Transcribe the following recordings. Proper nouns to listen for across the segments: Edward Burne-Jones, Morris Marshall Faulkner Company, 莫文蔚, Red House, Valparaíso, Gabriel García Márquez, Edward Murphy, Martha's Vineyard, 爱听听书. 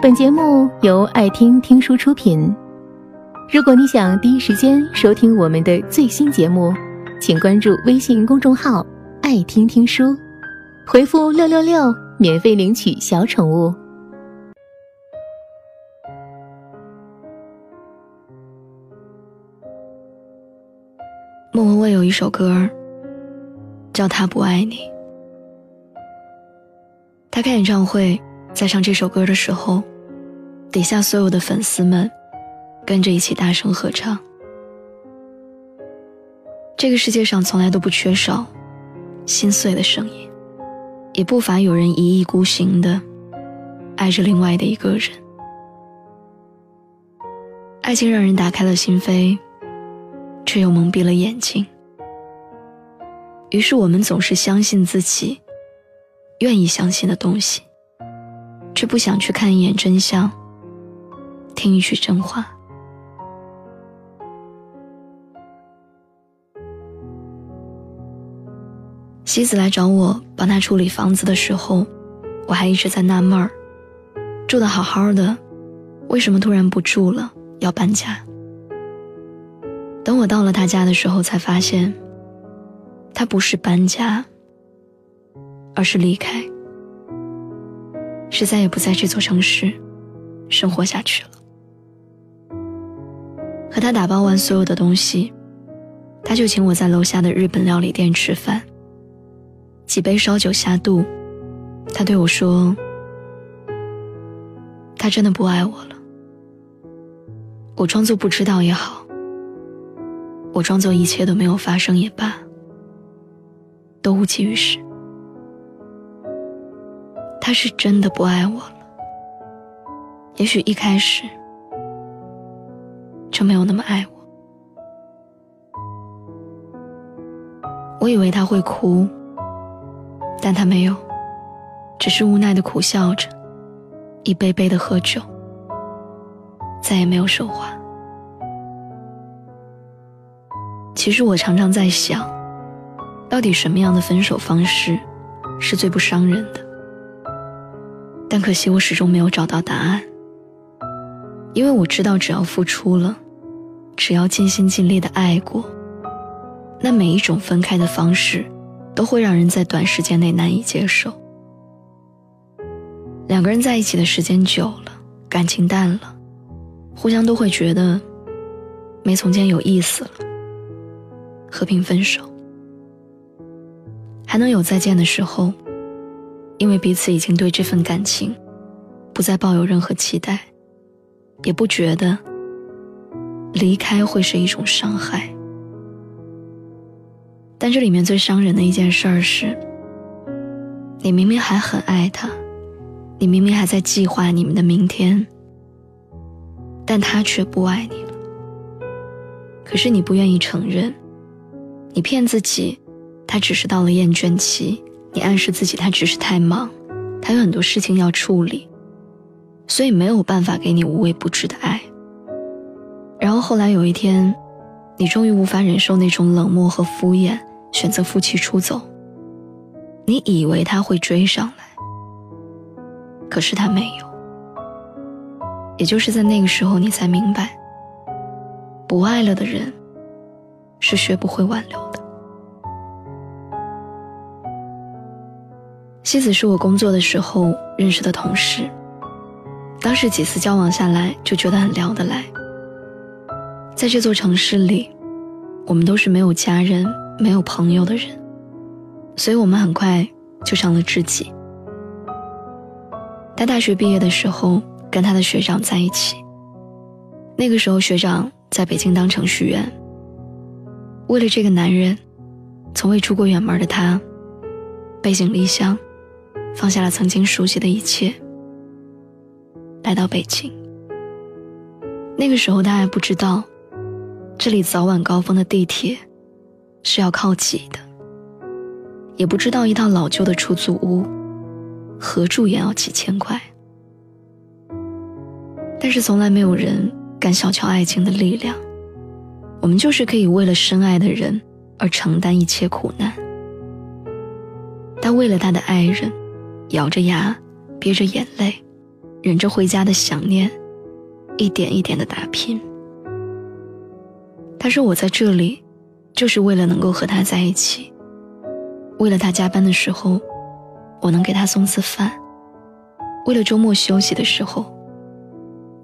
本节目由爱听听书出品。如果你想第一时间收听我们的最新节目，请关注微信公众号“爱听听书”，回复666免费领取小宠物。莫文蔚有一首歌叫《他不爱你》，他开演唱会在唱这首歌的时候，底下所有的粉丝们跟着一起大声合唱。这个世界上从来都不缺少心碎的声音，也不乏有人一意孤行的爱着另外的一个人。爱情让人打开了心扉，却又蒙蔽了眼睛，于是我们总是相信自己愿意相信的东西，却不想去看一眼真相，听一句真话。西子来找我帮他处理房子的时候，我还一直在纳闷儿，住得好好的，为什么突然不住了，要搬家？等我到了他家的时候才发现，他不是搬家，而是离开，是再也不在这座城市生活下去了。和他打包完所有的东西，他就请我在楼下的日本料理店吃饭。几杯烧酒下肚，他对我说，他真的不爱我了。我装作不知道也好，我装作一切都没有发生也罢，都无济于事。他是真的不爱我了，也许一开始就没有那么爱我。我以为他会哭，但他没有，只是无奈地苦笑着，一杯杯地喝酒，再也没有说话。其实我常常在想，到底什么样的分手方式是最不伤人的？但可惜我始终没有找到答案，因为我知道，只要付出了，只要尽心尽力地爱过，那每一种分开的方式都会让人在短时间内难以接受。两个人在一起的时间久了，感情淡了，互相都会觉得没从前有意思了，和平分手。还能有再见的时候，因为彼此已经对这份感情不再抱有任何期待，也不觉得离开会是一种伤害。但这里面最伤人的一件事儿是，你明明还很爱他，你明明还在计划你们的明天，但他却不爱你了。可是你不愿意承认，你骗自己他只是到了厌倦期，你暗示自己他只是太忙，他有很多事情要处理，所以没有办法给你无微不至的爱。然后后来有一天，你终于无法忍受那种冷漠和敷衍，选择夫妻出走。你以为他会追上来，可是他没有。也就是在那个时候，你才明白，不爱了的人是学不会挽留的。西子是我工作的时候认识的同事，当时几次交往下来就觉得很聊得来。在这座城市里，我们都是没有家人没有朋友的人，所以我们很快就成了知己。他大学毕业的时候跟他的学长在一起，那个时候学长在北京当程序员。为了这个男人从未出过远门的他背井离乡，放下了曾经熟悉的一切，来到北京。那个时候他还不知道，这里早晚高峰的地铁是要靠挤的，也不知道一套老旧的出租屋合住也要几千块。但是从来没有人敢小瞧爱情的力量，我们就是可以为了深爱的人而承担一切苦难。他为了他的爱人咬着牙憋着眼泪，忍着回家的想念，一点一点的打拼。他说我在这里就是为了能够和他在一起，为了他加班的时候我能给他送次饭，为了周末休息的时候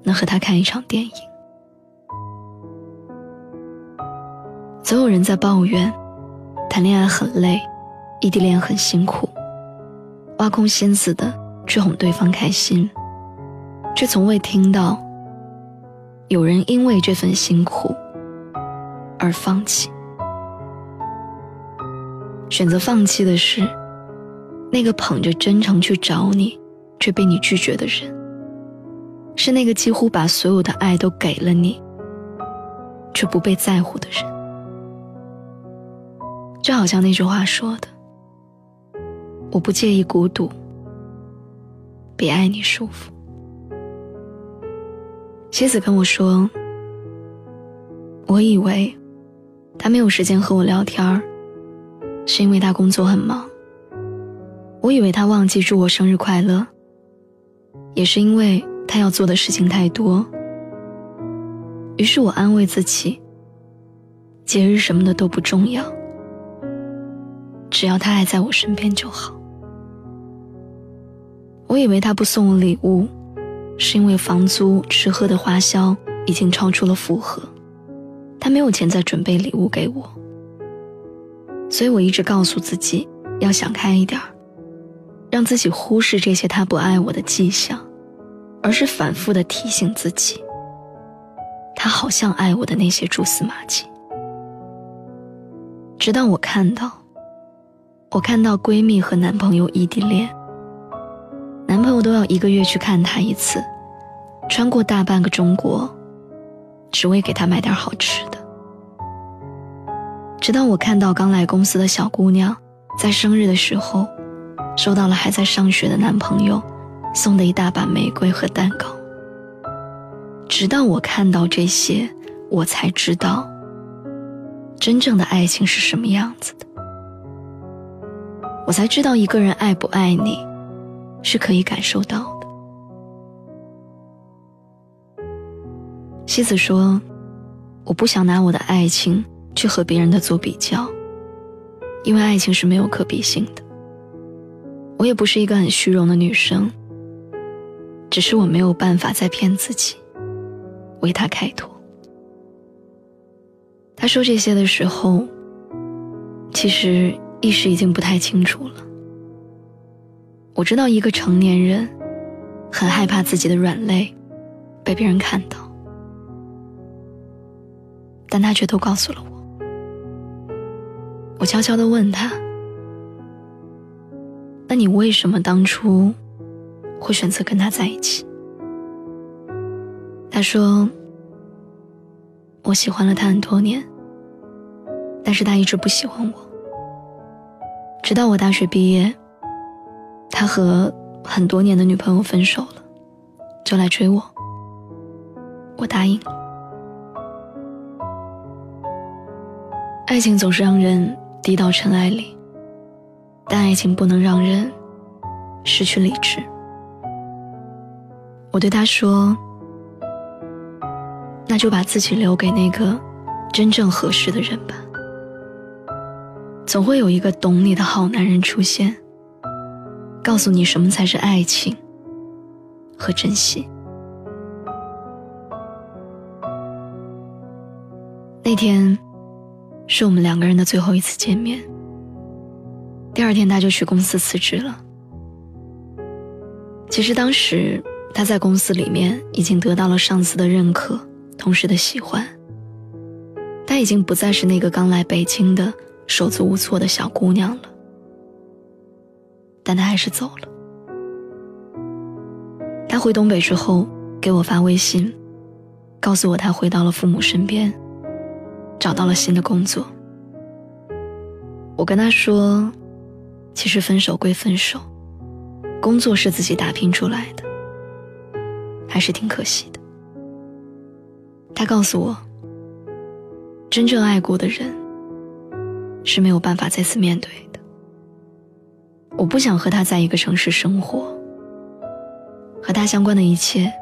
能和他看一场电影。总有人在抱怨谈恋爱很累，异地恋很辛苦，挖空心思的去哄对方开心，却从未听到有人因为这份辛苦而放弃。选择放弃的是那个捧着真诚去找你却被你拒绝的人，是那个几乎把所有的爱都给了你却不被在乎的人。就好像那句话说的，我不介意孤独，别爱你舒服。妻子跟我说，我以为他没有时间和我聊天是因为他工作很忙，我以为他忘记祝我生日快乐也是因为他要做的事情太多。于是我安慰自己，节日什么的都不重要，只要他还在我身边就好。我以为他不送我礼物是因为房租吃喝的花销已经超出了负荷，他没有钱再准备礼物给我。所以我一直告诉自己要想开一点，让自己忽视这些他不爱我的迹象，而是反复地提醒自己他好像爱我的那些蛛丝马迹。直到我看到闺蜜和男朋友异地恋，男朋友都要1个月去看她一次，穿过大半个中国只为给她买点好吃的。直到我看到刚来公司的小姑娘在生日的时候收到了还在上学的男朋友送的一大把玫瑰和蛋糕。直到我看到这些，我才知道真正的爱情是什么样子的。我才知道一个人爱不爱你是可以感受到的。妻子说，我不想拿我的爱情去和别人的做比较，因为爱情是没有可比性的。我也不是一个很虚荣的女生，只是我没有办法再骗自己为他开脱。他说这些的时候，其实意识已经不太清楚了。我知道一个成年人很害怕自己的软肋被别人看到，但他却都告诉了我。我悄悄地问他，那你为什么当初会选择跟他在一起？他说，我喜欢了他很多年，但是他一直不喜欢我。直到我大学毕业，他和很多年的女朋友分手了，就来追我。我答应了。爱情总是让人低到尘埃里，但爱情不能让人失去理智。我对他说，那就把自己留给那个真正合适的人吧。总会有一个懂你的好男人出现，告诉你什么才是爱情和珍惜。那天是我们2个人的最后一次见面，第2天他就去公司辞职了。其实当时他在公司里面已经得到了上司的认可，同事的喜欢，他已经不再是那个刚来北京的手足无措的小姑娘了，但她还是走了。她回东北之后给我发微信，告诉我她回到了父母身边，找到了新的工作。我跟她说，其实分手归分手，工作是自己打拼出来的，还是挺可惜的。她告诉我，真正爱过的人是没有办法再次面对的。我不想和他在一个城市生活，和他他相关的一切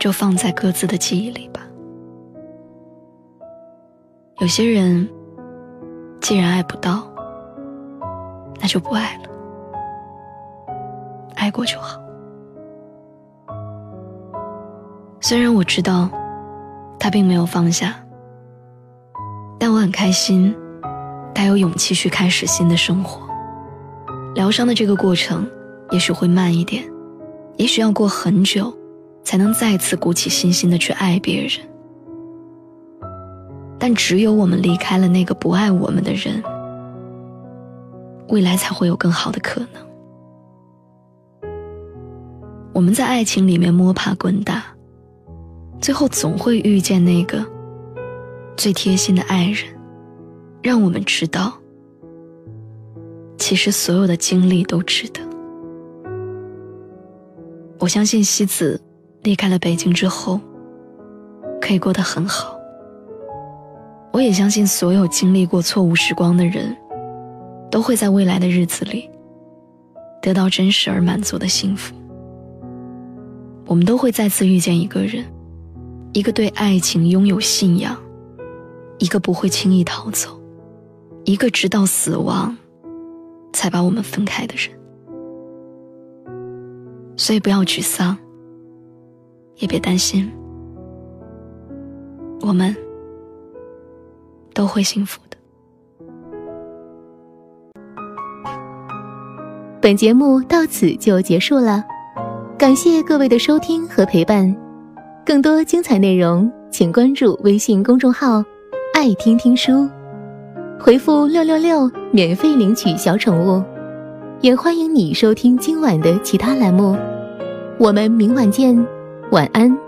就放在各自的记忆里吧。有些人既然爱不到，那就不爱了，爱过就好。虽然我知道他并没有放下，但我很开心他有勇气去开始新的生活。疗伤的这个过程也许会慢一点，也许要过很久才能再次鼓起信心地去爱别人，但只有我们离开了那个不爱我们的人，未来才会有更好的可能。我们在爱情里面摸爬滚打，最后总会遇见那个最贴心的爱人，让我们知道其实所有的经历都值得。我相信西子离开了北京之后可以过得很好，我也相信所有经历过错误时光的人都会在未来的日子里得到真实而满足的幸福。我们都会再次遇见一个人，一个对爱情拥有信仰，一个不会轻易逃走，一个直到死亡才把我们分开的人。所以不要沮丧，也别担心，我们都会幸福的。本节目到此就结束了，感谢各位的收听和陪伴。更多精彩内容，请关注微信公众号“爱听听书”，回复666免费领取小宠物。也欢迎你收听今晚的其他栏目，我们明晚见，晚安。